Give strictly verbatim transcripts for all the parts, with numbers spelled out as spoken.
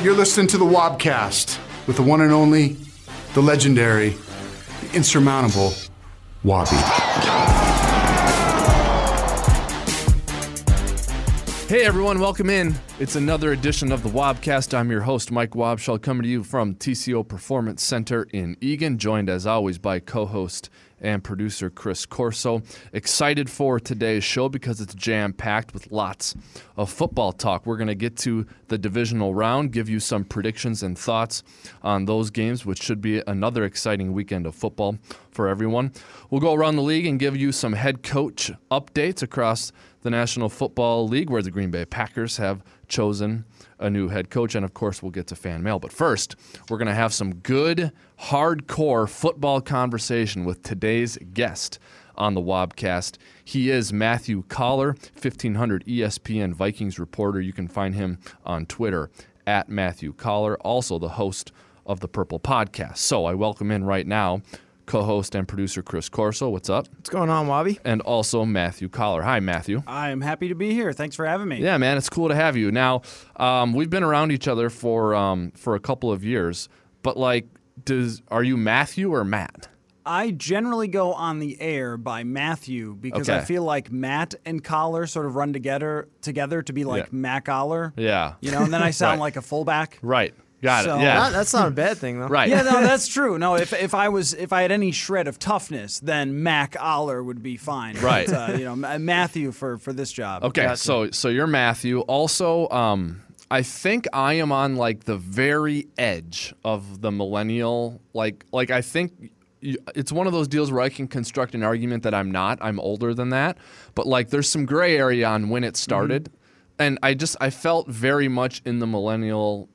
You're listening to the Wobcast with the one and only, the legendary, the insurmountable Wobby. Hey everyone, welcome in. It's another edition of the Wobcast. I'm your host, Mike Wobschall, coming to you from T C O Performance Center in Eagan, joined as always by co-host and producer Chris Corso. Excited for today's show because it's jam-packed with lots of football talk. We're going to get to the divisional round, give you some predictions and thoughts on those games, which should be another exciting weekend of football for everyone. We'll go around the league and give you some head coach updates across the National Football League, where the Green Bay Packers have chosen a new head coach. And, of course, we'll get to fan mail. But first, we're going to have some good, hardcore football conversation with today's guest on the Wobcast. He is Matthew Coller, fifteen hundred E S P N Vikings reporter. You can find him on Twitter, at Matthew Coller, also the host of the Purple Podcast. So I welcome in right now co-host and producer Chris Corso. What's up? What's going on, Wobby? And also Matthew Coller. Hi, Matthew. I'm happy to be here. Thanks for having me. Yeah, man, it's cool to have you. Now, um, we've been around each other for um, for a couple of years, but like, does are you Matthew or Matt? I generally go on the air by Matthew because okay. I feel like Matt and Coller sort of run together together to be like yeah. Matt Coller. Yeah, you know, and then I sound right. like a fullback. Right. Got so, it. Yeah, not, that's not a bad thing though. Right. Yeah, no, that's true. No, if if I was if I had any shred of toughness, then Mac Aller would be fine. Right. But, uh, you know, Matthew for, for this job. Okay. Gotcha. So so you're Matthew. Also, um, I think I am on like the very edge of the millennial. Like like I think it's one of those deals where I can construct an argument that I'm not. I'm older than that. But like, there's some gray area on when it started, mm-hmm. and I just I felt very much in the millennial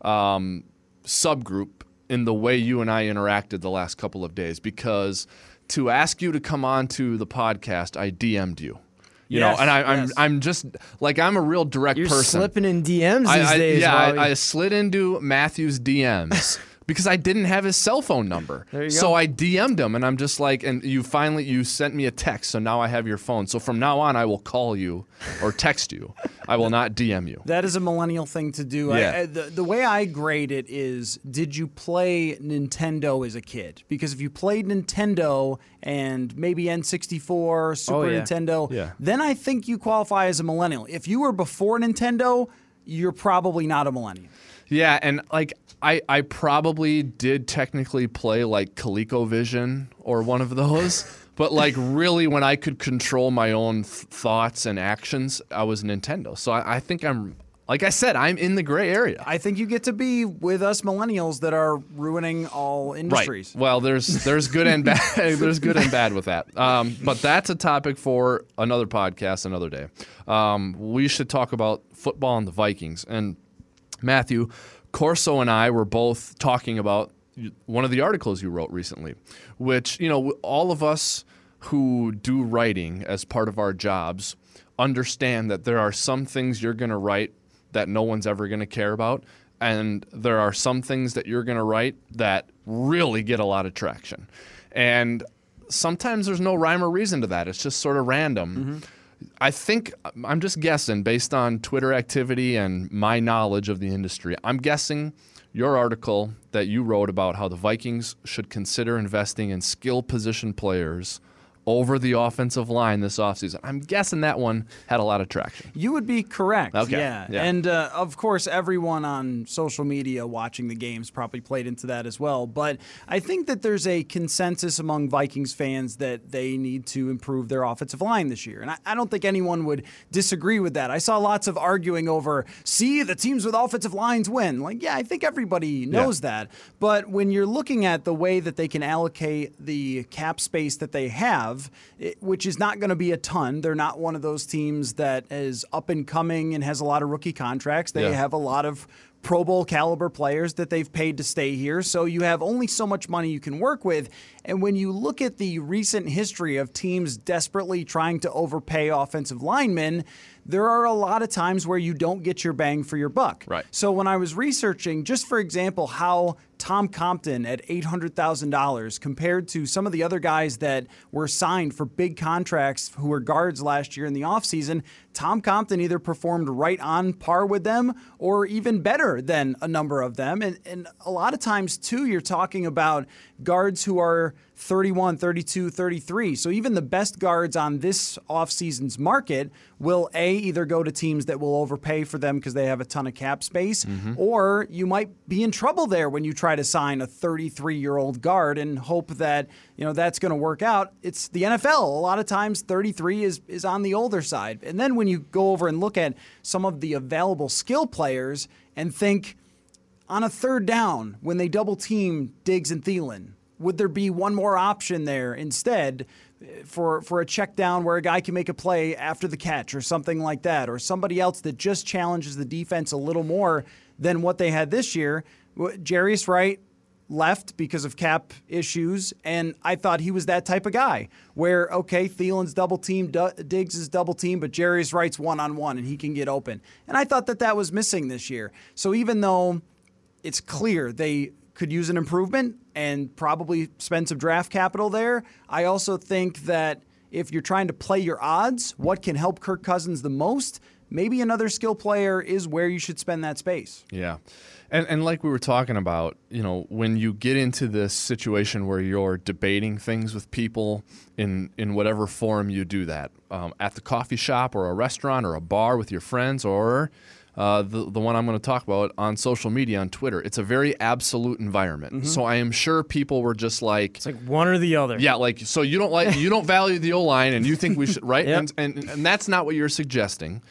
Um, subgroup in the way you and I interacted the last couple of days, because to ask you to come on to the podcast, I D M'd you, you yes, know, and I, yes. I'm I'm just like I'm a real direct You're person. You're slipping in D Ms I, these I, days. Yeah, I, I slid into Matthew's D Ms because I didn't have his cell phone number, there you go. So I D M'd him, and I'm just like, and you finally you sent me a text, so now I have your phone. So from now on, I will call you or text you. I will not D M you. That is a millennial thing to do. Yeah. I, I, the, the way I grade it is, did you play Nintendo as a kid? Because if you played Nintendo and maybe N sixty-four, Super oh, yeah. Nintendo, yeah. then I think you qualify as a millennial. If you were before Nintendo, you're probably not a millennial. Yeah, and like I, I probably did technically play like ColecoVision or one of those, but like really when I could control my own th- thoughts and actions, I was Nintendo. So I, I think I'm, like I said, I'm in the gray area. I think you get to be with us millennials that are ruining all industries. Right. Well, there's there's good and bad. There's good and bad with that. Um, but that's a topic for another podcast, another day. Um, we should talk about football and the Vikings. And Matthew, Corso and I were both talking about one of the articles you wrote recently, which, you know, all of us who do writing as part of our jobs understand that there are some things you're going to write that no one's ever going to care about, and there are some things that you're going to write that really get a lot of traction. And sometimes there's no rhyme or reason to that. It's just sort of random. Mm-hmm. I think, I'm just guessing, based on Twitter activity and my knowledge of the industry, I'm guessing your article that you wrote about how the Vikings should consider investing in skill position players over the offensive line this offseason. I'm guessing that one had a lot of traction. You would be correct, okay. yeah. yeah. And, uh, of course, everyone on social media watching the games probably played into that as well. But I think that there's a consensus among Vikings fans that they need to improve their offensive line this year. And I, I don't think anyone would disagree with that. I saw lots of arguing over, see, the teams with offensive lines win. Like, yeah, I think everybody knows yeah. that. But when you're looking at the way that they can allocate the cap space that they have, It, which is not going to be a ton. They're not one of those teams that is up and coming and has a lot of rookie contracts. They yeah. have a lot of Pro Bowl caliber players that they've paid to stay here. So you have only so much money you can work with. And when you look at the recent history of teams desperately trying to overpay offensive linemen, there are a lot of times where you don't get your bang for your buck. Right. So when I was researching, just for example, how Tom Compton at eight hundred thousand dollars compared to some of the other guys that were signed for big contracts who were guards last year in the offseason, Tom Compton either performed right on par with them or even better better than a number of them. And, and a lot of times, too, you're talking about guards who are thirty-one, thirty-two, thirty-three. So even the best guards on this offseason's market will, A, either go to teams that will overpay for them because they have a ton of cap space, mm-hmm. or you might be in trouble there when you try to sign a thirty-three-year-old guard and hope that, you know, that's going to work out. It's the N F L. A lot of times thirty-three is, is on the older side. And then when you go over and look at some of the available skill players and think, on a third down, when they double-team Diggs and Thielen, would there be one more option there instead for for a check down where a guy can make a play after the catch or something like that, or somebody else that just challenges the defense a little more than what they had this year? Jarius Wright left because of cap issues, and I thought he was that type of guy where, okay, Thielen's double-teamed, Diggs is double-teamed, but Jarius Wright's one-on-one, and he can get open. And I thought that that was missing this year. So even though it's clear they could use an improvement and probably spend some draft capital there, I also think that if you're trying to play your odds, what can help Kirk Cousins the most, maybe another skill player is where you should spend that space. Yeah. And and like we were talking about, you know, when you get into this situation where you're debating things with people in, in whatever form you do that, um, at the coffee shop or a restaurant or a bar with your friends or Uh, the, the one I'm going to talk about on social media, on Twitter. It's a very absolute environment. Mm-hmm. So I am sure people were just like... It's like one or the other. Yeah, like, so you don't like you don't value the O-line and you think we should, right? Yep. And, and and that's not what you're suggesting.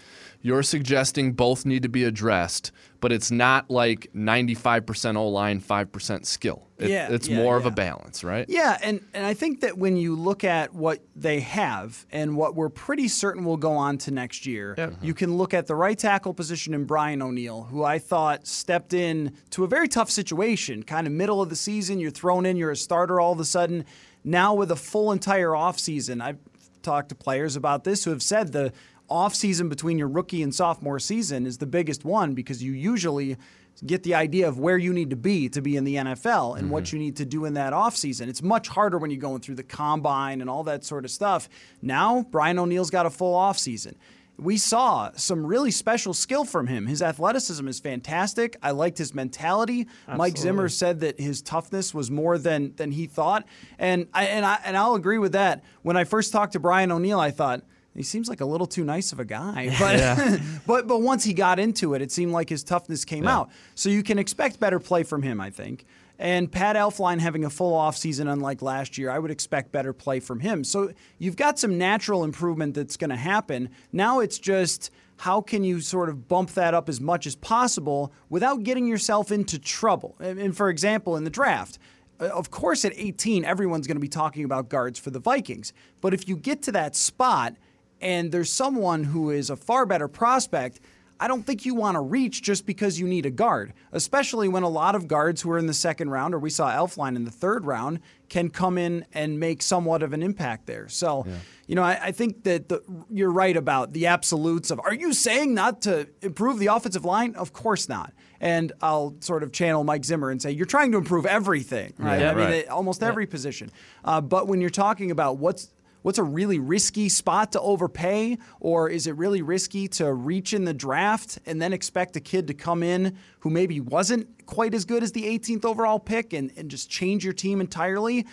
You're suggesting both need to be addressed, but it's not like ninety-five percent O-line, five percent skill. It, yeah, it's yeah, more yeah. of a balance, right? Yeah, and, and I think that when you look at what they have and what we're pretty certain will go on to next year, yeah. mm-hmm. you can look at the right tackle position in Brian O'Neill, who I thought stepped in to a very tough situation, kind of middle of the season, you're thrown in, you're a starter all of a sudden. Now with a full entire offseason, I've talked to players about this who have said the off-season between your rookie and sophomore season is the biggest one because you usually get the idea of where you need to be to be in the N F L and mm-hmm. what you need to do in that off-season. It's much harder when you're going through the combine and all that sort of stuff. Now, Brian O'Neill's got a full off-season. We saw some really special skill from him. His athleticism is fantastic. I liked his mentality. Absolutely. Mike Zimmer said that his toughness was more than than he thought. And I, and I, and I'll agree with that. When I first talked to Brian O'Neill, I thought, he seems like a little too nice of a guy, but yeah. but but once he got into it, it seemed like his toughness came yeah. out. So you can expect better play from him, I think. And Pat Elflein having a full offseason unlike last year, I would expect better play from him. So you've got some natural improvement that's going to happen. Now it's just how can you sort of bump that up as much as possible without getting yourself into trouble? And for example, in the draft, of course at eighteen, everyone's going to be talking about guards for the Vikings. But if you get to that spot and there's someone who is a far better prospect, I don't think you want to reach just because you need a guard, especially when a lot of guards who are in the second round, or we saw Elflein in the third round, can come in and make somewhat of an impact there. So, yeah. you know, I, I think that the, you're right about the absolutes of, are you saying not to improve the offensive line? Of course not. And I'll sort of channel Mike Zimmer and say, you're trying to improve everything, right? Yeah, I right. mean, it, almost yeah. every position. Uh, but when you're talking about what's, What's a really risky spot to overpay, or is it really risky to reach in the draft and then expect a kid to come in who maybe wasn't quite as good as the eighteenth overall pick and, and just change your team entirely?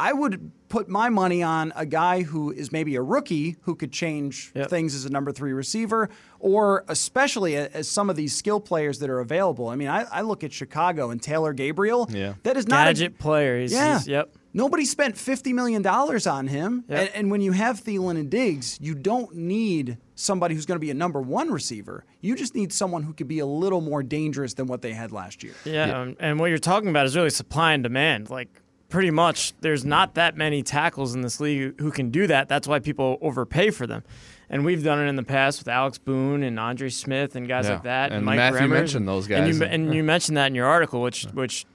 I would put my money on a guy who is maybe a rookie who could change yep. things as a number three receiver, or especially as some of these skill players that are available. I mean, I, I look at Chicago and Taylor Gabriel. Yeah. That is not Gadget a – Gadget player. He's, yeah. He's, yep. Nobody spent fifty million dollars on him, yep. and, and when you have Thielen and Diggs, you don't need somebody who's going to be a number one receiver. You just need someone who could be a little more dangerous than what they had last year. Yeah, yeah. Um, and what you're talking about is really supply and demand. Like, pretty much there's not that many tackles in this league who can do that. That's why people overpay for them. And we've done it in the past with Alex Boone and Andre Smith and guys yeah. like that. And, and Mike Matthew Remmers. Mentioned those guys. And you, and yeah. you mentioned that in your article, which yeah. which –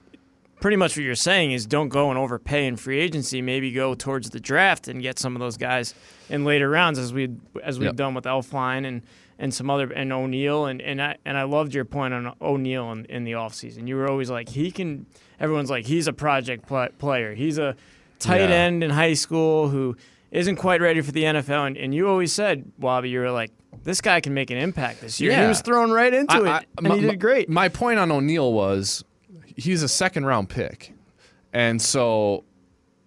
pretty much what you're saying is don't go and overpay in free agency. Maybe go towards the draft and get some of those guys in later rounds, as we as we've yep. done with Elflein and, and some other and O'Neill and and I and I loved your point on O'Neill in, in the offseason. You were always like he can. Everyone's like he's a project pl- player. He's a tight yeah. end in high school who isn't quite ready for the N F L. And, and you always said, Wobby, you were like, this guy can make an impact this year. Yeah. He was thrown right into I, it, I, and my, he did great. My point on O'Neill was he's a second-round pick, and so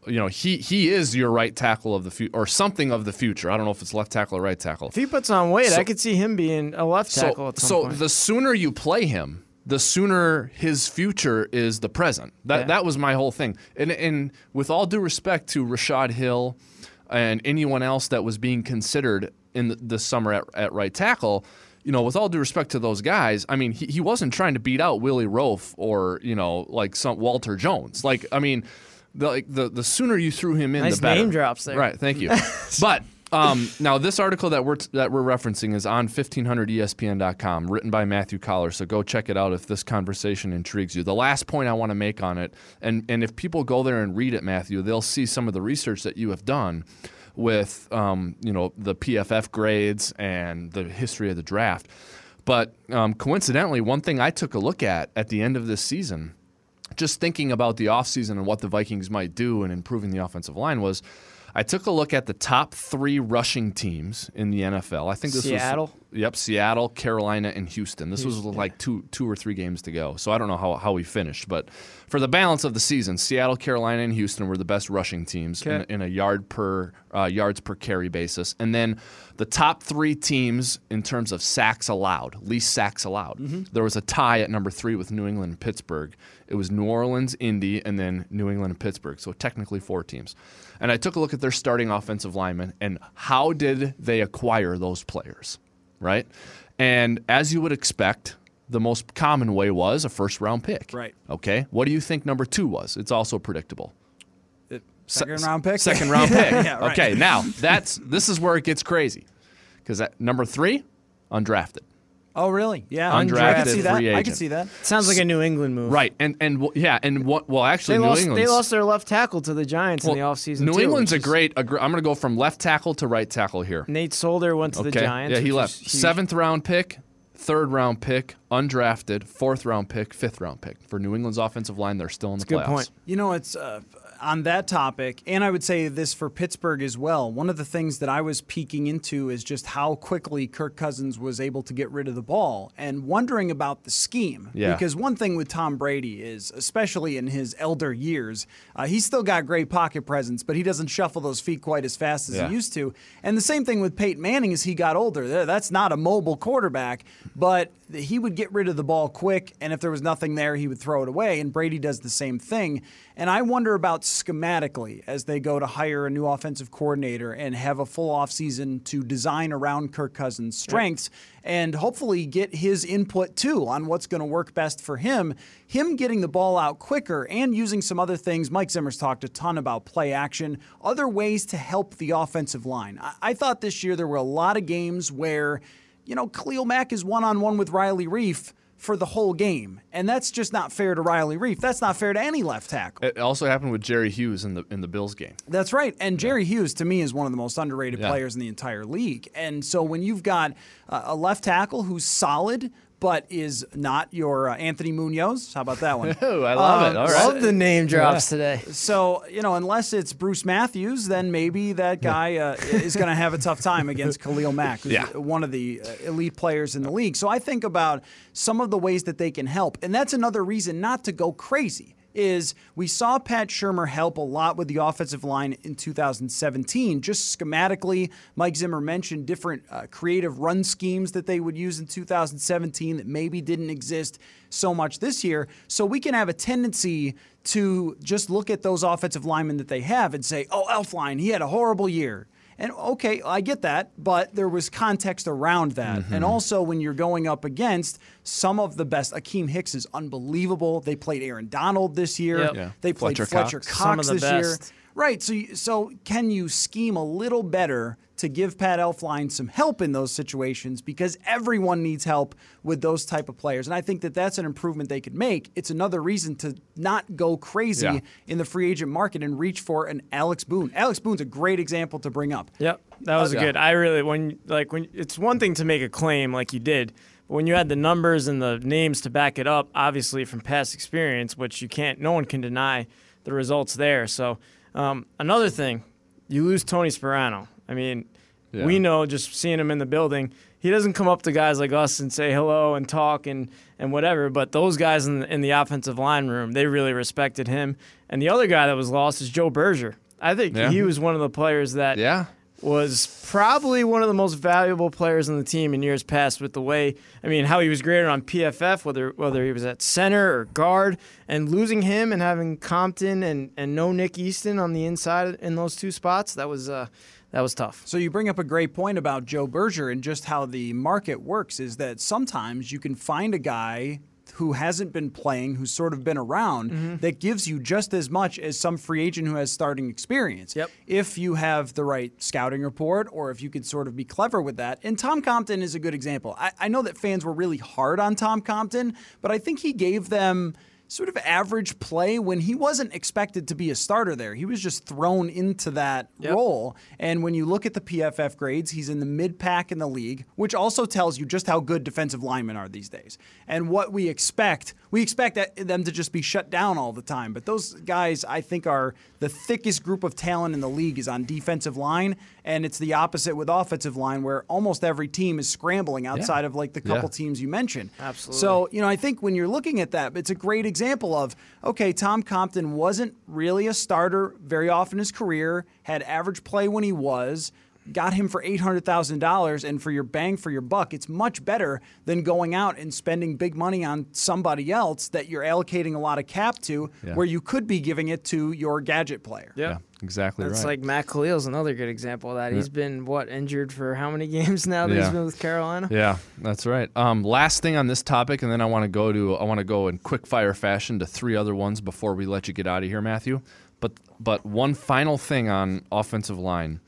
you know he he is your right tackle of the future or something of the future. I don't know if it's left tackle or right tackle. If he puts on weight, so, I could see him being a left tackle so, at some so point. So the sooner you play him, the sooner his future is the present. That yeah. that was my whole thing. And and with all due respect to Rashad Hill and anyone else that was being considered in the, the summer at, at right tackle, you know, with all due respect to those guys, I mean, he, he wasn't trying to beat out Willie Rofe or, you know, like some Walter Jones. Like, I mean, the like the, the sooner you threw him in, nice the better. Nice name drops there. Right, thank you. But um, now this article that we're, that we're referencing is on fifteen hundred E S P N dot com, written by Matthew Coller, so go check it out if this conversation intrigues you. The last point I want to make on it, and, and if people go there and read it, Matthew, they'll see some of the research that you have done with um, you know, the P F F grades and the history of the draft. But um, coincidentally, one thing I took a look at at the end of this season, just thinking about the offseason and what the Vikings might do in improving the offensive line was, I took a look at the top three rushing teams in the N F L. I think this Seattle? was Yep, Seattle, Carolina, and Houston. This Houston. was like two two or three games to go. So I don't know how, how we finished, but for the balance of the season, Seattle, Carolina, and Houston were the best rushing teams okay. in, in a yard per uh, yards per carry basis. And then the top three teams in terms of sacks allowed, least sacks allowed. Mm-hmm. There was a tie at number three with New England and Pittsburgh. It was New Orleans, Indy, and then New England and Pittsburgh. So technically four teams. And I took a look at their starting offensive linemen and how did they acquire those players, right? And as you would expect, the most common way was a first-round pick. Right. Okay? What do you think number two was? It's also predictable. It, second-round pick? Second-round pick. yeah, right. Okay, now, that's this is where it gets crazy. Because number three, undrafted. Oh, really? Yeah. Undrafted I can see that. free agent. I can see that. Sounds like a New England move. Right. And, and yeah, and what, well, actually, they New lost, England's... They lost their left tackle to the Giants well, in the offseason, New too, England's a great... A gr I'm going to go from left tackle to right tackle here. Nate Solder went to okay. the Giants. Yeah, he left. Seventh-round pick, third-round pick, undrafted, fourth-round pick, fifth-round pick. For New England's offensive line, they're still in That's the playoffs. Good point. You know, it's... Uh, on that topic, and I would say this for Pittsburgh as well, one of the things that I was peeking into is just how quickly Kirk Cousins was able to get rid of the ball and wondering about the scheme. Yeah. Because one thing with Tom Brady is, especially in his elder years, uh, he's still got great pocket presence, but he doesn't shuffle those feet quite as fast as yeah. he used to. And the same thing with Peyton Manning as he got older. That's not a mobile quarterback, but he would get rid of the ball quick, and if there was nothing there, he would throw it away, and Brady does the same thing. And I wonder about schematically as they go to hire a new offensive coordinator and have a full offseason to design around Kirk Cousins' strengths yeah. and hopefully get his input, too, on what's going to work best for him. Him getting the ball out quicker and using some other things. Mike Zimmer's talked a ton about play action, other ways to help the offensive line. I, I thought this year there were a lot of games where, you know, Khalil Mack is one-on-one with Riley Reiff for the whole game, and that's just not fair to Riley Reiff. That's not fair to any left tackle. It also happened with Jerry Hughes in the in the Bills game. That's right, and Jerry yeah. Hughes, to me, is one of the most underrated yeah. players in the entire league. And so when you've got uh, a left tackle who's solid but is not your uh, Anthony Munoz. How about that one? Ooh, I love um, it. All right. Love the name drops yeah. today. So, you know, unless it's Bruce Matthews, then maybe that guy uh, is going to have a tough time against Khalil Mack, who's yeah. one of the uh, elite players in the league. So I think about some of the ways that they can help. And that's another reason not to go crazy is we saw Pat Shurmur help a lot with the offensive line in two thousand seventeen. Just schematically, Mike Zimmer mentioned different uh, creative run schemes that they would use in two thousand seventeen that maybe didn't exist so much this year. So we can have a tendency to just look at those offensive linemen that they have and say, oh, Elflein, he had a horrible year. And, okay, I get that, but there was context around that. Mm-hmm. And also when you're going up against some of the best, Akeem Hicks is unbelievable. They played Aaron Donald this year. Yep. Yeah. They played Fletcher, Fletcher Cox, Cox this best. year. Right, so, so can you scheme a little better to give Pat Elflein some help in those situations because everyone needs help with those type of players. And I think that that's an improvement they could make. It's another reason to not go crazy yeah. in the free agent market and reach for an Alex Boone. Alex Boone's a great example to bring up. Yep, that was okay. good. I really, when like when it's one thing to make a claim like you did, but when you had the numbers and the names to back it up, obviously from past experience, which you can't, no one can deny the results there. So um, another thing, you lose Tony Sperano. I mean, Yeah. We know, just seeing him in the building, he doesn't come up to guys like us and say hello and talk and, and whatever, but those guys in the, in the offensive line room, they really respected him. And the other guy that was lost is Joe Berger. I think yeah. he was one of the players that yeah. was probably one of the most valuable players on the team in years past with the way, I mean, how he was graded on P F F, whether whether he was at center or guard, and losing him and having Compton and, and no Nick Easton on the inside in those two spots, that was uh, that was tough. So you bring up a great point about Joe Berger and just how the market works is that sometimes you can find a guy who hasn't been playing, who's sort of been around, mm-hmm. that gives you just as much as some free agent who has starting experience. Yep. If you have the right scouting report or if you could sort of be clever with that. And Tom Compton is a good example. I, I know that fans were really hard on Tom Compton, but I think he gave them sort of average play when he wasn't expected to be a starter there. He was just thrown into that yep. role. And when you look at the P F F grades, he's in the mid-pack in the league, which also tells you just how good defensive linemen are these days. And what we expect, we expect that, them to just be shut down all the time. But those guys, I think, are the thickest group of talent in the league is on defensive line, and it's the opposite with offensive line where almost every team is scrambling outside yeah. of like the couple yeah. teams you mentioned. Absolutely. So, you know, I think when you're looking at that, it's a great example. Example of, okay, Tom Compton wasn't really a starter very often in his career, had average play when he was, got him for eight hundred thousand dollars, and for your bang for your buck, it's much better than going out and spending big money on somebody else that you're allocating a lot of cap to yeah. where you could be giving it to your gadget player. Yeah. yeah. Exactly That's right. It's like Matt Khalil's another good example of that. He's yeah. been, what, injured for how many games now that yeah. he's been with Carolina? Yeah, that's right. Um, last thing on this topic, and then I want to go to I want to go in quick fire fashion to three other ones before we let you get out of here, Matthew. But but one final thing on offensive line,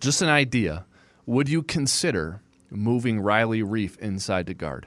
just an idea. Would you consider moving Riley Reiff inside to guard?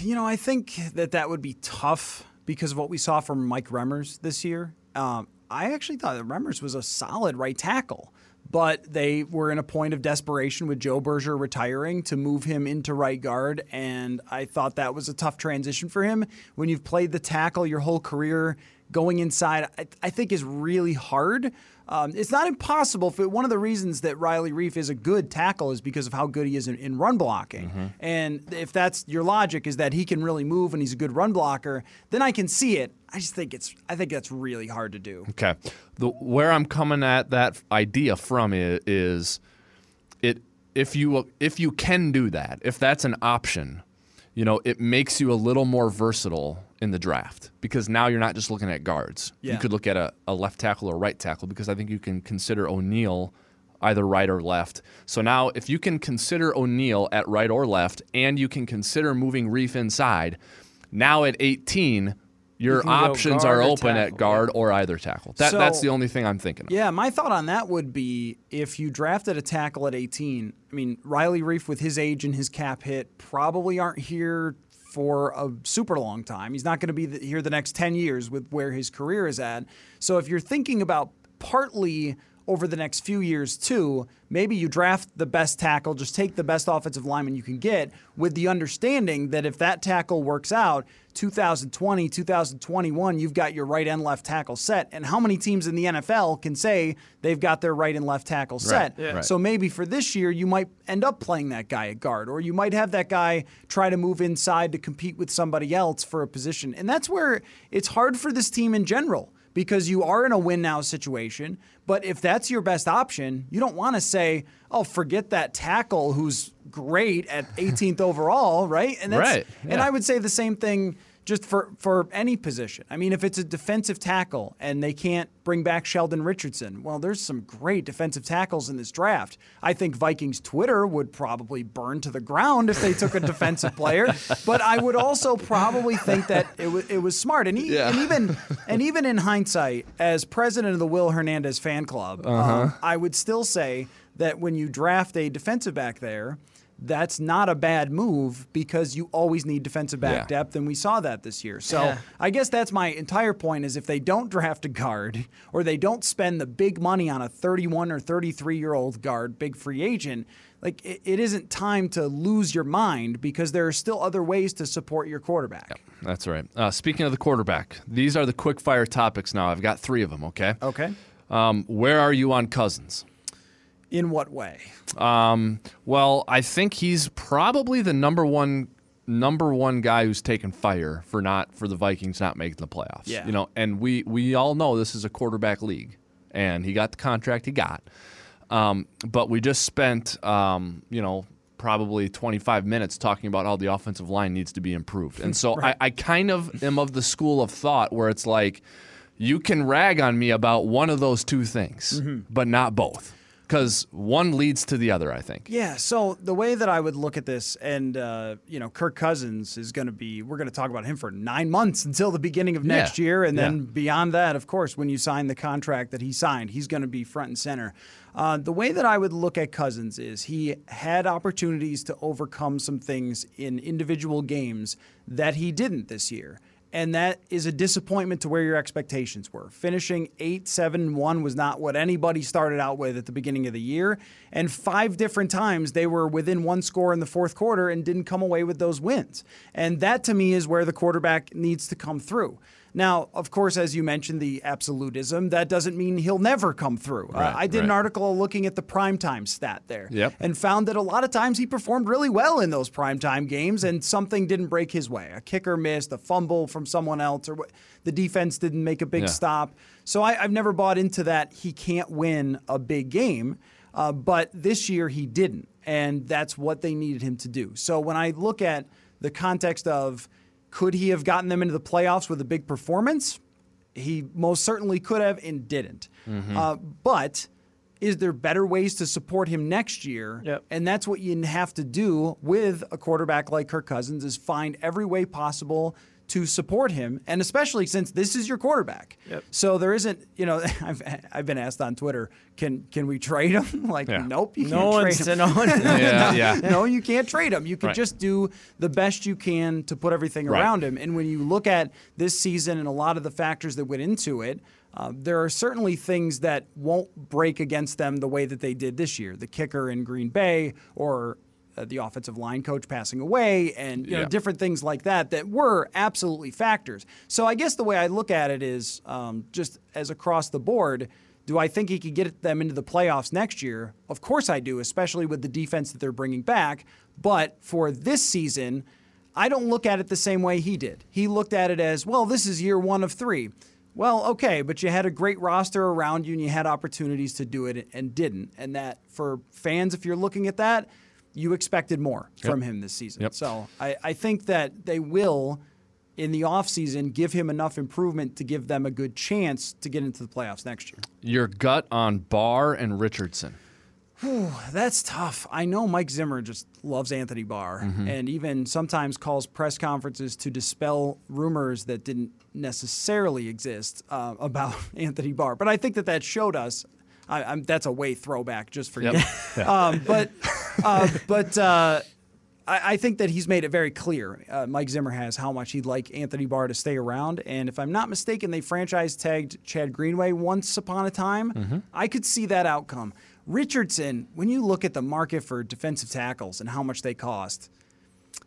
You know, I think that that would be tough because of what we saw from Mike Remmers this year. Um, I actually thought that Remmers was a solid right tackle, but they were in a point of desperation with Joe Berger retiring to move him into right guard, and I thought that was a tough transition for him. When you've played the tackle your whole career, going inside I, I think is really hard. Um, it's not impossible. For one of the reasons that Riley Reiff is a good tackle is because of how good he is in, in run blocking. Mm-hmm. And if that's your logic is that he can really move and he's a good run blocker, then I can see it. I just think it's I think that's really hard to do. Okay. The, where I'm coming at that idea from is it if you if you can do that, if that's an option, you know, it makes you a little more versatile in the draft because now you're not just looking at guards. Yeah. You could look at a, a left tackle or right tackle because I think you can consider O'Neill either right or left. So now if you can consider O'Neill at right or left and you can consider moving Reiff inside, now at eighteen, your you options are open tackle. At guard yeah. or either tackle. That, so, that's the only thing I'm thinking of. Yeah, my thought on that would be if you drafted a tackle at eighteen, I mean, Riley Reiff with his age and his cap hit probably aren't here for a super long time. He's not going to be the, here the next ten years with where his career is at. So if you're thinking about partly over the next few years too, maybe you draft the best tackle, just take the best offensive lineman you can get with the understanding that if that tackle works out, two thousand twenty, two thousand twenty-one, you've got your right and left tackle set. And how many teams in the N F L can say they've got their right and left tackle set? Right. Yeah. Right. So maybe for this year, you might end up playing that guy at guard, or you might have that guy try to move inside to compete with somebody else for a position. And that's where it's hard for this team in general because you are in a win-now situation. But if that's your best option, you don't want to say, oh, forget that tackle who's great at eighteenth overall, right? And that's, right. Yeah. And I would say the same thing just for, for any position. I mean, if it's a defensive tackle and they can't bring back Sheldon Richardson, well, there's some great defensive tackles in this draft. I think Vikings Twitter would probably burn to the ground if they took a defensive player, but I would also probably think that it, w- it was smart. And, he, yeah. and even and even in hindsight, as president of the Will Hernandez fan club, uh-huh. um, I would still say that when you draft a defensive back there, that's not a bad move because you always need defensive back yeah. depth, and we saw that this year. So yeah. I guess that's my entire point is if they don't draft a guard or they don't spend the big money on a thirty-one or thirty-three-year-old guard, big free agent, like it, it isn't time to lose your mind because there are still other ways to support your quarterback. Yep, that's right. Uh, speaking of the quarterback, these are the quick-fire topics now. I've got three of them, okay? Okay. Um, where are you on Cousins? In what way? Um, well, I think he's probably the number one number one guy who's taken fire for not for the Vikings not making the playoffs. Yeah. You know, and we we all know this is a quarterback league, and he got the contract he got. Um, but we just spent um, you know, probably twenty-five minutes talking about how the offensive line needs to be improved. And so right. I, I kind of am of the school of thought where it's like, you can rag on me about one of those two things, mm-hmm. but not both. Because one leads to the other, I think. Yeah, so the way that I would look at this, and, uh, you know, Kirk Cousins is going to be, we're going to talk about him for nine months until the beginning of next yeah. year. And then yeah. beyond that, of course, when you sign the contract that he signed, he's going to be front and center. Uh, the way that I would look at Cousins is he had opportunities to overcome some things in individual games that he didn't this year. And that is a disappointment to where your expectations were. Finishing eight seven one was not what anybody started out with at the beginning of the year. And five different times they were within one score in the fourth quarter and didn't come away with those wins. And that, to me, is where the quarterback needs to come through. Now, of course, as you mentioned, the absolutism, that doesn't mean he'll never come through. Right, uh, I did right. an article looking at the primetime stat there yep. and found that a lot of times he performed really well in those primetime games and something didn't break his way. A kicker missed, a fumble from someone else, or the defense didn't make a big yeah. stop. So I, I've never bought into that he can't win a big game, uh, but this year he didn't, and that's what they needed him to do. So when I look at the context of could he have gotten them into the playoffs with a big performance? He most certainly could have and didn't. Mm-hmm. Uh, but is there better ways to support him next year? Yep. And that's what you have to do with a quarterback like Kirk Cousins is find every way possible to support him, and especially since this is your quarterback. Yep. So there isn't, you know, I've I've been asked on Twitter, can can we trade him? Like, yeah. nope, you no can't trade him. No, yeah, yeah. no, you can't trade him. You can right. just do the best you can to put everything right. around him. And when you look at this season and a lot of the factors that went into it, Uh, there are certainly things that won't break against them the way that they did this year. The kicker in Green Bay, or uh, the offensive line coach passing away, and you yeah. know, different things like that that were absolutely factors. So I guess the way I look at it is um, just as across the board, do I think he could get them into the playoffs next year? Of course I do, especially with the defense that they're bringing back. But for this season, I don't look at it the same way he did. He looked at it as, well, this is year one of three. Well, okay, but you had a great roster around you and you had opportunities to do it and didn't. And that, for fans, if you're looking at that, you expected more yep. from him this season. Yep. So I, I think that they will, in the offseason, give him enough improvement to give them a good chance to get into the playoffs next year. Your gut on Barr and Richardson. Whew, that's tough. I know Mike Zimmer just loves Anthony Barr mm-hmm. and even sometimes calls press conferences to dispel rumors that didn't necessarily exist uh, about Anthony Barr. But I think that that showed us. I, I'm, that's a way throwback just for yep. you. Yeah. Um, but uh, but uh, I, I think that he's made it very clear, uh, Mike Zimmer has, how much he'd like Anthony Barr to stay around. And if I'm not mistaken, they franchise tagged Chad Greenway once upon a time. Mm-hmm. I could see that outcome. Richardson, when you look at the market for defensive tackles and how much they cost,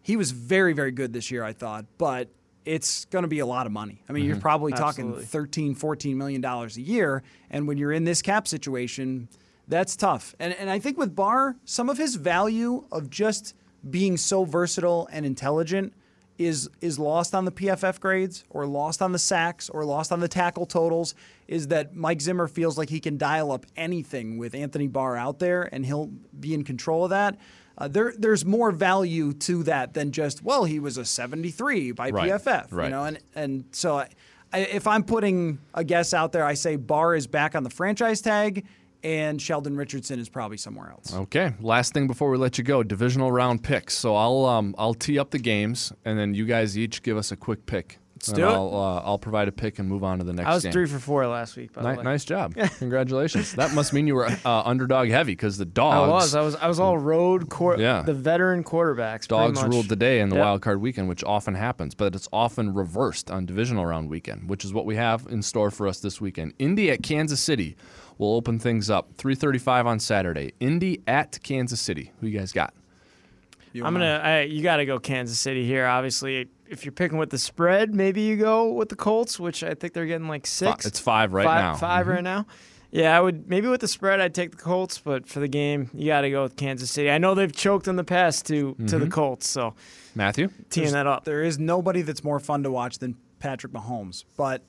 he was very, very good this year, I thought, but it's going to be a lot of money. I mean, mm-hmm. you're probably Absolutely. talking thirteen, fourteen million dollars a year, and when you're in this cap situation, that's tough. And, and I think with Barr, some of his value of just being so versatile and intelligent is is lost on the P F F grades, or lost on the sacks, or lost on the tackle totals, is that Mike Zimmer feels like he can dial up anything with Anthony Barr out there, and he'll be in control of that. Uh, there, there's more value to that than just, well, he was a seventy-three by right, P F F. Right. You know, and, and so I, I, if I'm putting a guess out there, I say Barr is back on the franchise tag, and Sheldon Richardson is probably somewhere else. Okay. Last thing before we let you go, divisional round picks. So I'll um, I'll tee up the games, and then you guys each give us a quick pick. Let's and do I'll, it. Uh, I'll provide a pick and move on to the next game. I was game. three for four last week, by Ni- the way. Nice job. Congratulations. That must mean you were uh, underdog heavy, because the Dogs. I was. I was, I was all road, cor- yeah. the veteran quarterbacks. Dogs ruled the day in the yep. wild card weekend, which often happens, but it's often reversed on divisional round weekend, which is what we have in store for us this weekend. Indy at Kansas City. We'll open things up. three thirty-five on Saturday. Indy at Kansas City. Who you guys got? You I'm gonna. I, you got to go Kansas City here. Obviously, if you're picking with the spread, maybe you go with the Colts, which I think they're getting like six. It's five right five, now. Five mm-hmm. right now. Yeah, I would. Maybe with the spread, I'd take the Colts, but for the game, you got to go with Kansas City. I know they've choked in the past to mm-hmm. to the Colts, so Matthew teeing There's, that up. There is nobody that's more fun to watch than Patrick Mahomes, but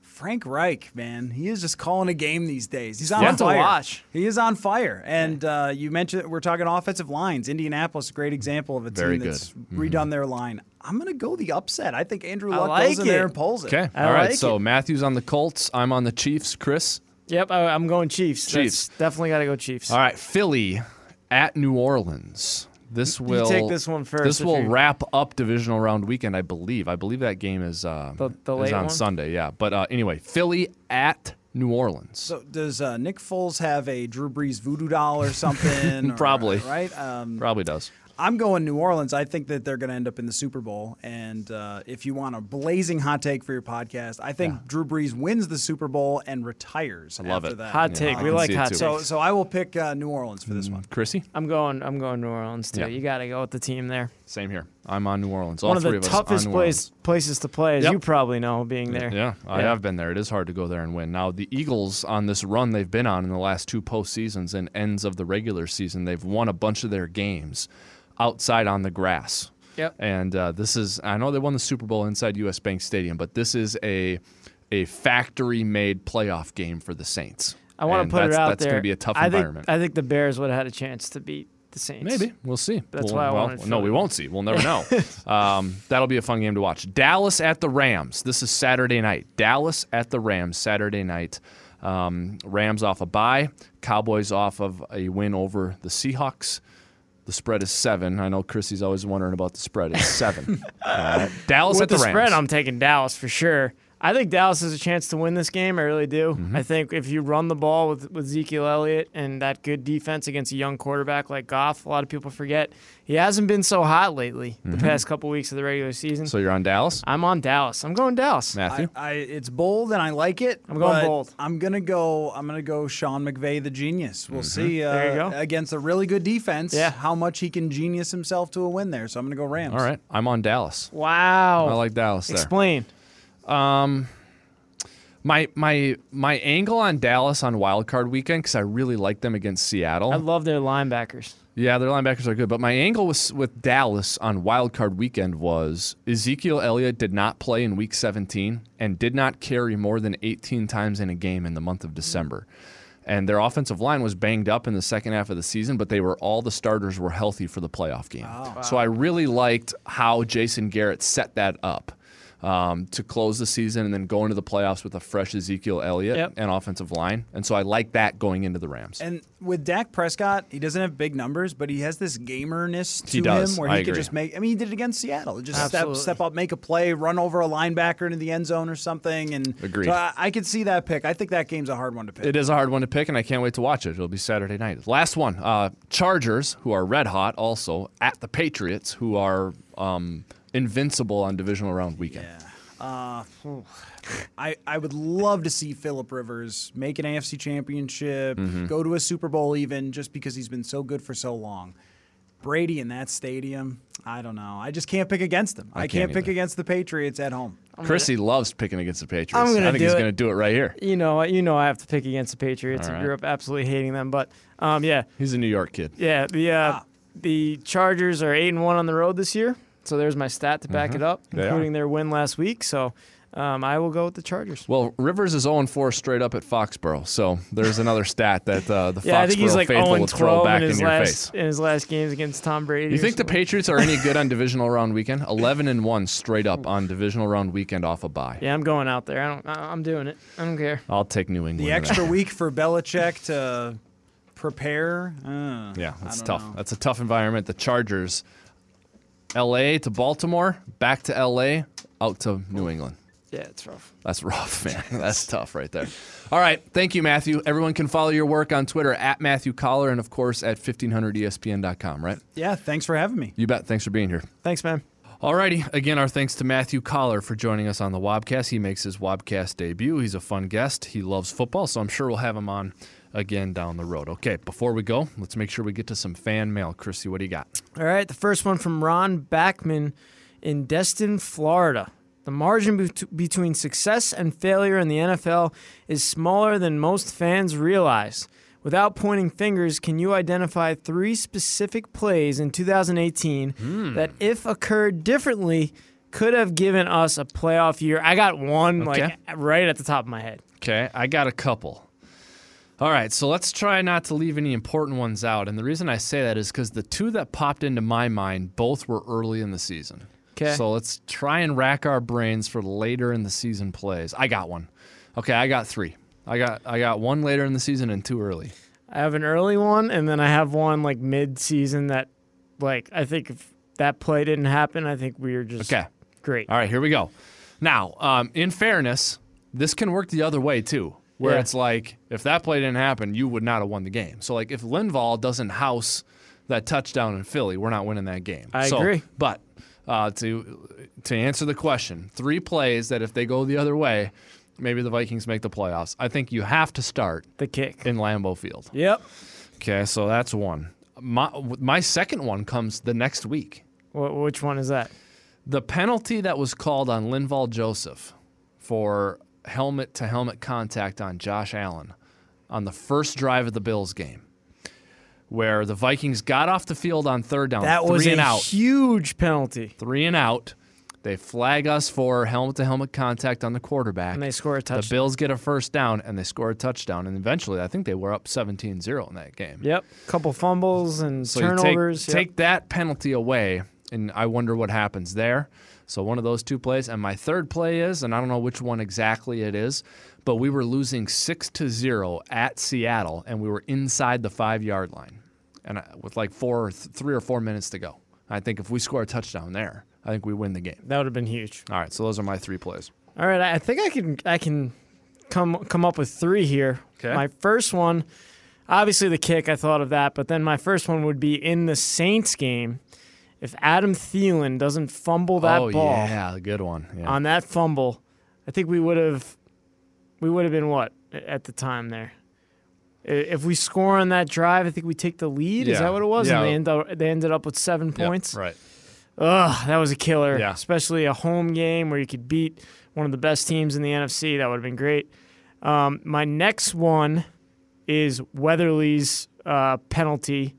Frank Reich, man, he is just calling a game these days. He's on yeah. fire. To watch. He is on fire. And yeah. uh, you mentioned we're talking offensive lines. Indianapolis, a great example of a Very team that's good. redone mm-hmm. their line. I'm going to go the upset. I think Andrew Luck like goes in it. there and pulls it. Okay. All like right. It. So Matthew's on the Colts. I'm on the Chiefs. Chris. Yep, I'm going Chiefs. Chiefs. That's definitely got to go Chiefs. All right, Philly at New Orleans. This will you take this one first. This will wrap up divisional round weekend, I believe. I believe that game is uh, the, the is on one? Sunday. Yeah, but uh, anyway, Philly at New Orleans. So does uh, Nick Foles have a Drew Brees voodoo doll or something? Probably, or, right? Um, Probably does. I'm going New Orleans. I think that they're going to end up in the Super Bowl. And uh, if you want a blazing hot take for your podcast, I think yeah. Drew Brees wins the Super Bowl and retires. I love after it. That. Hot take. Yeah, we like hot takes. So, so I will pick uh, New Orleans for this mm, one. Chrissy? I'm going. I'm going New Orleans too. Yeah. You got to go with the team there. Same here. I'm on New Orleans. All one of three the of us toughest place, places to play, as yep. you probably know, being there. Yeah, I yeah. have been there. It is hard to go there and win. Now, the Eagles, on this run they've been on in the last two postseasons and ends of the regular season, they've won a bunch of their games outside on the grass. Yep. And uh, this is, I know they won the Super Bowl inside U S Bank Stadium, but this is a a factory-made playoff game for the Saints. I want to put it out that's there. That's going to be a tough I environment. Think, I think the Bears would have had a chance to beat the Saints. Maybe. We'll see. That's we'll, why I well, wanted to No, we won't see. We'll never know. um, that'll be a fun game to watch. Dallas at the Rams. This is Saturday night. Dallas at the Rams, Saturday night. Um, Rams off a bye. Cowboys off of a win over the Seahawks. The spread is seven. I know Chrissy's always wondering about the spread. It's seven. uh, Dallas With at the, the Rams. Spread, I'm taking Dallas for sure. I think Dallas has a chance to win this game. I really do. Mm-hmm. I think if you run the ball with, with Ezekiel Elliott and that good defense against a young quarterback like Goff, a lot of people forget, he hasn't been so hot lately mm-hmm. the past couple weeks of the regular season. So you're on Dallas? I'm on Dallas. I'm going Dallas. Matthew? I, I, it's bold, and I like it. I'm going bold. I'm going to go I'm gonna go Sean McVay, the genius. We'll mm-hmm. see uh, there you go. Against a really good defense yeah. how much he can genius himself to a win there. So I'm going to go Rams. All right. I'm on Dallas. Wow. I like Dallas there. Explain. Um, my my my angle on Dallas on Wild Card Weekend because I really like them against Seattle. I love their linebackers. Yeah, their linebackers are good. But my angle was with Dallas on Wild Card Weekend was Ezekiel Elliott did not play in Week seventeen and did not carry more than eighteen times in a game in the month of December. And their offensive line was banged up in the second half of the season, but they were all the starters were healthy for the playoff game. Oh, wow. So I really liked how Jason Garrett set that up. Um, to close the season and then go into the playoffs with a fresh Ezekiel Elliott yep. and offensive line. And so I like that going into the Rams. And with Dak Prescott, he doesn't have big numbers, but he has this gamerness to he does. him where I he agree. could just make – I mean, he did it against Seattle. Just step, step up, make a play, run over a linebacker into the end zone or something. And Agreed. So I, I could see that pick. I think that game's a hard one to pick. It is a hard one to pick, and I can't wait to watch it. It'll be Saturday night. Last one, uh, Chargers, who are red hot also, at the Patriots, who are um, – invincible on divisional round weekend. Yeah. Uh, I I would love to see Phillip Rivers make an A F C championship, mm-hmm. go to a Super Bowl even, just because he's been so good for so long. Brady in that stadium, I don't know. I just can't pick against them. I, I can't, can't pick against the Patriots at home. I'm Chrissy gonna, loves picking against the Patriots. I'm gonna I think do he's going to do it right here. You know, you know, I have to pick against the Patriots. Right. I grew up absolutely hating them, but um, yeah. He's a New York kid. Yeah, the uh, ah. the Chargers are eight and one on the road this year. So there's my stat to back mm-hmm. it up, including their win last week. So um, I will go with the Chargers. Well, Rivers is oh and four straight up at Foxborough. So there's another stat that uh, the yeah, Foxborough I think he's like faithful will throw back in, in your last, face. In his last games against Tom Brady. You think something. The Patriots are any good on divisional round weekend? eleven and one straight up on divisional round weekend off a bye. Yeah, I'm going out there. I don't, I'm doing it. I don't care. I'll take New England. The extra week for Belichick to prepare. Uh, yeah, that's tough. Know. That's a tough environment. The Chargers... L A to Baltimore, back to L A, out to New England. Yeah, it's rough. That's rough, man. That's tough right there. All right. Thank you, Matthew. Everyone can follow your work on Twitter, at Matthew Coller, and, of course, at fifteen hundred E S P N dot com, right? Yeah, thanks for having me. You bet. Thanks for being here. Thanks, man. All righty. Again, our thanks to Matthew Coller for joining us on the Wobcast. He makes his Wobcast debut. He's a fun guest. He loves football, so I'm sure we'll have him on again down the road. Okay, before we go, let's make sure we get to some fan mail. Chrissy, what do you got? All right, the first one from Ron Backman in Destin, Florida. The margin be- between success and failure in the N F L is smaller than most fans realize. Without pointing fingers, can you identify three specific plays in two thousand eighteen mm. that, if occurred differently, could have given us a playoff year? I got one okay. like right at the top of my head. Okay, I got a couple. All right, so let's try not to leave any important ones out. And the reason I say that is because the two that popped into my mind, both were early in the season. Okay. So let's try and rack our brains for later in the season plays. I got one. Okay, I got three. I got I got one later in the season and two early. I have an early one, and then I have one like mid-season that, like, I think if that play didn't happen, I think we were just okay. great. All right, here we go. Now, um, in fairness, this can work the other way too. Where yeah. it's like, if that play didn't happen, you would not have won the game. So, like, if Linval doesn't house that touchdown in Philly, we're not winning that game. I so, agree. But uh, to to answer the question, three plays that if they go the other way, maybe the Vikings make the playoffs. I think you have to start the kick in Lambeau Field. Yep. Okay, so that's one. My my second one comes the next week. Wh- which one is that? The penalty that was called on Linval Joseph for helmet-to-helmet contact on Josh Allen on the first drive of the Bills game, where the Vikings got off the field on third down, that was a huge penalty. Three and out. They flag us for helmet-to-helmet contact on the quarterback. And they score a touchdown. The Bills get a first down, and they score a touchdown. And eventually, I think they were up seventeen zero in that game. Yep. Couple fumbles and so turnovers. Take, yep. take that penalty away, and I wonder what happens there. So one of those two plays. And my third play is, and I don't know which one exactly it is, but we were losing six to zero at Seattle, and we were inside the five-yard line and I, with like four or th- three or four minutes to go. I think if we score a touchdown there, I think we win the game. That would have been huge. All right, so those are my three plays. All right, I think I can I can come come up with three here. Okay. My first one, obviously the kick, I thought of that, but then my first one would be in the Saints game. If Adam Thielen doesn't fumble that oh, ball, oh yeah, good one. Yeah. On that fumble, I think we would have we would have been what at the time there. If we score on that drive, I think we take the lead. Yeah. Is that what it was? Yeah. And they end up, they ended up with seven yep. points. Right. Ugh, that was a killer, yeah. especially a home game where you could beat one of the best teams in the N F C. That would have been great. Um, my next one is Weatherly's uh, penalty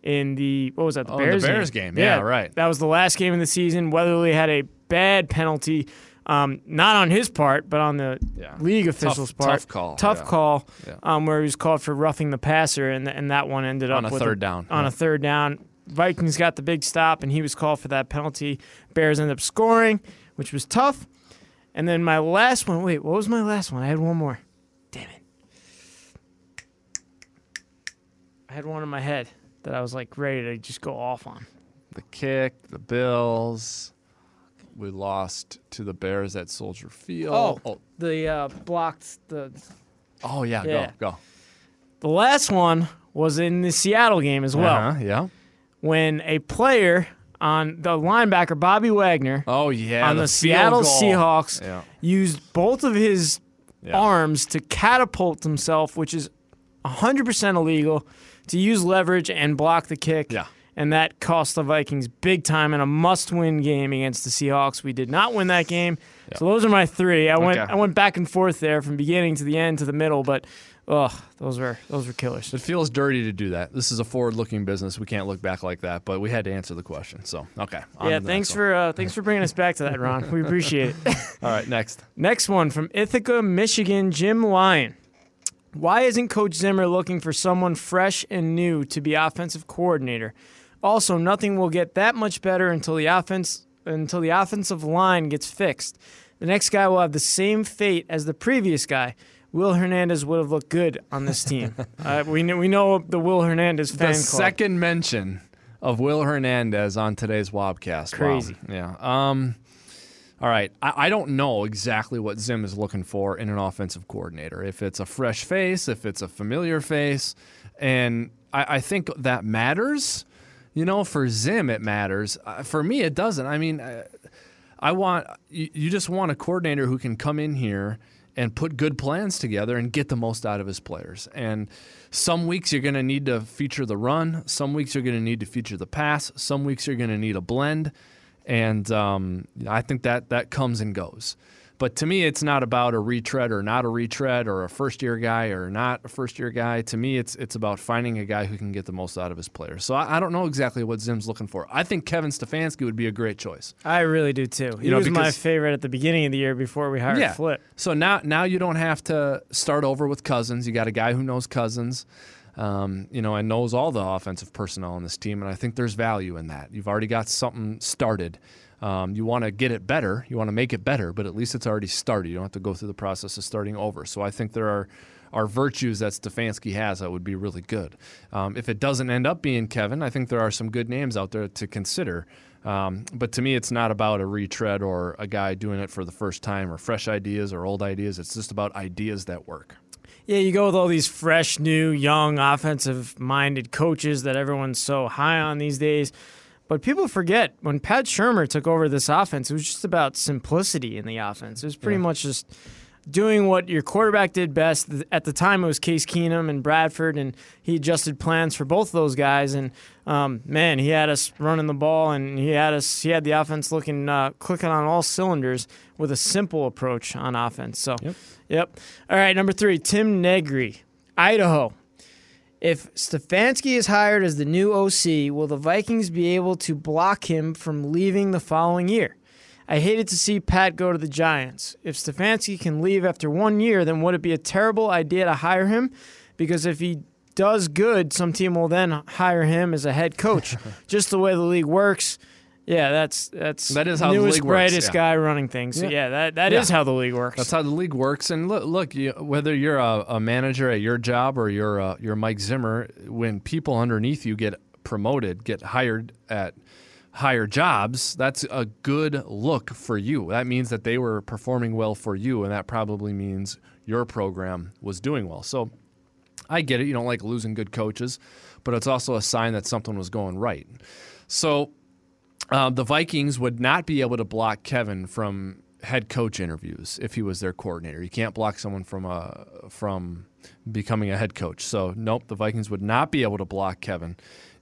in the, what was that, the oh, Bears game? the Bears game, game. Yeah, yeah, right. That was the last game of the season. Weatherly had a bad penalty, um, not on his part, but on the yeah. league officials' tough, part. Tough call. Tough yeah. call, yeah. Um, where he was called for roughing the passer, and, and that one ended on up a with third a, down. On yeah. a third down. Vikings got the big stop, and he was called for that penalty. Bears ended up scoring, which was tough. And then my last one. Wait, what was my last one? I had one more. Damn it. I had one in my head that I was, like, ready to just go off on. The kick, the Bills. We lost to the Bears at Soldier Field. Oh, oh. the uh, blocked the – Oh, yeah, yeah, go, go. The last one was in the Seattle game as well. Uh-huh, yeah. When a player on the linebacker, Bobby Wagner, oh, yeah, on the, the Seattle goal. Seahawks, yeah. used both of his yeah. arms to catapult himself, which is one hundred percent illegal, to use leverage and block the kick. Yeah. And that cost the Vikings big time in a must-win game against the Seahawks. We did not win that game. Yeah. So those are my three. I okay. went I went back and forth there from beginning to the end to the middle, but ugh, those were those were killers. It feels dirty to do that. This is a forward-looking business. We can't look back like that, but we had to answer the question. So okay. Yeah. Thanks for uh, thanks for bringing us back to that, Ron. We appreciate it. All right. Next. Next one from Ithaca, Michigan, Jim Lyon. Why isn't Coach Zimmer looking for someone fresh and new to be offensive coordinator? Also, nothing will get that much better until the offense until the offensive line gets fixed. The next guy will have the same fate as the previous guy. Will Hernandez would have looked good on this team. uh, we know, we know the Will Hernandez fan club. The second mention of Will Hernandez on today's Wobcast. Crazy. Wow. Yeah. Um, all right. I, I don't know exactly what Zim is looking for in an offensive coordinator. If it's a fresh face, if it's a familiar face. And I, I think that matters. You know, for Zim, it matters. Uh, for me, it doesn't. I mean, I, I want you, you just want a coordinator who can come in here and put good plans together and get the most out of his players. And some weeks you're going to need to feature the run. Some weeks you're going to need to feature the pass. Some weeks you're going to need a blend. And um, I think that that comes and goes. But to me, it's not about a retread or not a retread or a first-year guy or not a first-year guy. To me, it's it's about finding a guy who can get the most out of his players. So I, I don't know exactly what Zim's looking for. I think Kevin Stefanski would be a great choice. I really do, too. He you know, was because, my favorite at the beginning of the year before we hired yeah. Flip. So now, now you don't have to start over with Cousins. You got a guy who knows Cousins. Um, you know, and knows all the offensive personnel on this team, and I think there's value in that. You've already got something started. Um, you want to get it better. You want to make it better, but at least it's already started. You don't have to go through the process of starting over. So I think there are, are virtues that Stefanski has that would be really good. Um, if it doesn't end up being Kevin, I think there are some good names out there to consider. Um, but to me, it's not about a retread or a guy doing it for the first time or fresh ideas or old ideas. It's just about ideas that work. Yeah, you go with all these fresh, new, young, offensive-minded coaches that everyone's so high on these days. But people forget, when Pat Shermer took over this offense, it was just about simplicity in the offense. It was pretty yeah. much just doing what your quarterback did best. At the time, it was Case Keenum and Bradford, and he adjusted plans for both of those guys. And, um, man, he had us running the ball, and he had us. He had the offense looking, uh, clicking on all cylinders with a simple approach on offense. So. Yep. Yep. All right, number three, Tim Negri, Idaho. If Stefanski is hired as the new O C, will the Vikings be able to block him from leaving the following year? I hated to see Pat go to the Giants. If Stefanski can leave after one year, then would it be a terrible idea to hire him? Because if he does good, some team will then hire him as a head coach. Just the way the league works. Yeah, that's that's that is how newest, the league works. brightest yeah. guy running things. So yeah. yeah, that that yeah. is how the league works. That's how the league works. And look, look, you, whether you're a, a manager at your job or you're a, you're Mike Zimmer, when people underneath you get promoted, get hired at higher jobs, that's a good look for you. That means that they were performing well for you, and that probably means your program was doing well. So I get it. You don't like losing good coaches, but it's also a sign that something was going right. So. Uh, the Vikings would not be able to block Kevin from head coach interviews if he was their coordinator. You can't block someone from a, from becoming a head coach. So, nope, the Vikings would not be able to block Kevin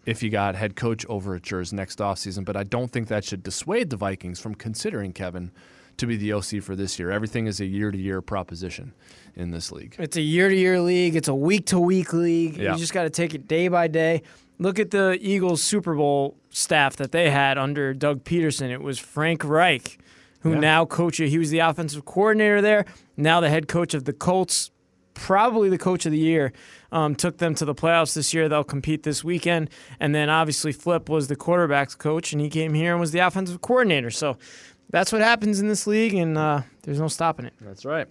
if he got head coach overtures next offseason. But I don't think that should dissuade the Vikings from considering Kevin to be the O C for this year. Everything is a year-to-year proposition in this league. It's a year-to-year league. It's a week-to-week league. Yeah. You just got to take it day by day. Look at the Eagles Super Bowl staff that they had under Doug Peterson. It was Frank Reich, who yeah. now coaches. He was the offensive coordinator there, now the head coach of the Colts, probably the coach of the year. Um, took them to the playoffs this year. They'll compete this weekend. And then, obviously, Flip was the quarterback's coach, and he came here and was the offensive coordinator. So that's what happens in this league, and uh, there's no stopping it. That's right.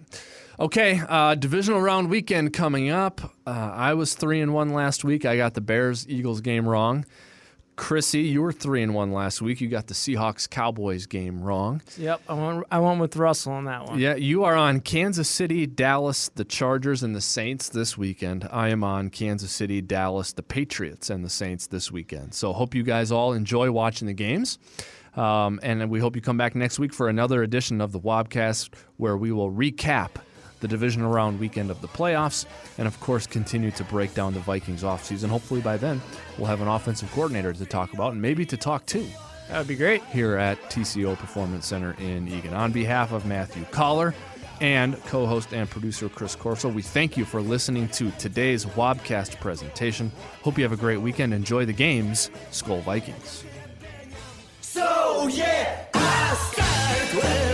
Okay, uh, divisional round weekend coming up. Uh, I was three and one last week. I got the Bears-Eagles game wrong. Chrissy, you were three and one last week. You got the Seahawks-Cowboys game wrong. Yep, I went, I went with Russell on that one. Yeah, you are on Kansas City, Dallas, the Chargers, and the Saints this weekend. I am on Kansas City, Dallas, the Patriots, and the Saints this weekend. So hope you guys all enjoy watching the games. Um, and we hope you come back next week for another edition of the Wobcast, where we will recap the divisional round weekend of the playoffs and, of course, continue to break down the Vikings offseason. Hopefully by then we'll have an offensive coordinator to talk about and maybe to talk to. That would be great. Here at T C O Performance Center in Eagan. On behalf of Matthew Coller and co-host and producer Chris Corso, we thank you for listening to today's Wobcast presentation. Hope you have a great weekend. Enjoy the games. Skol Vikings. So yeah, I started with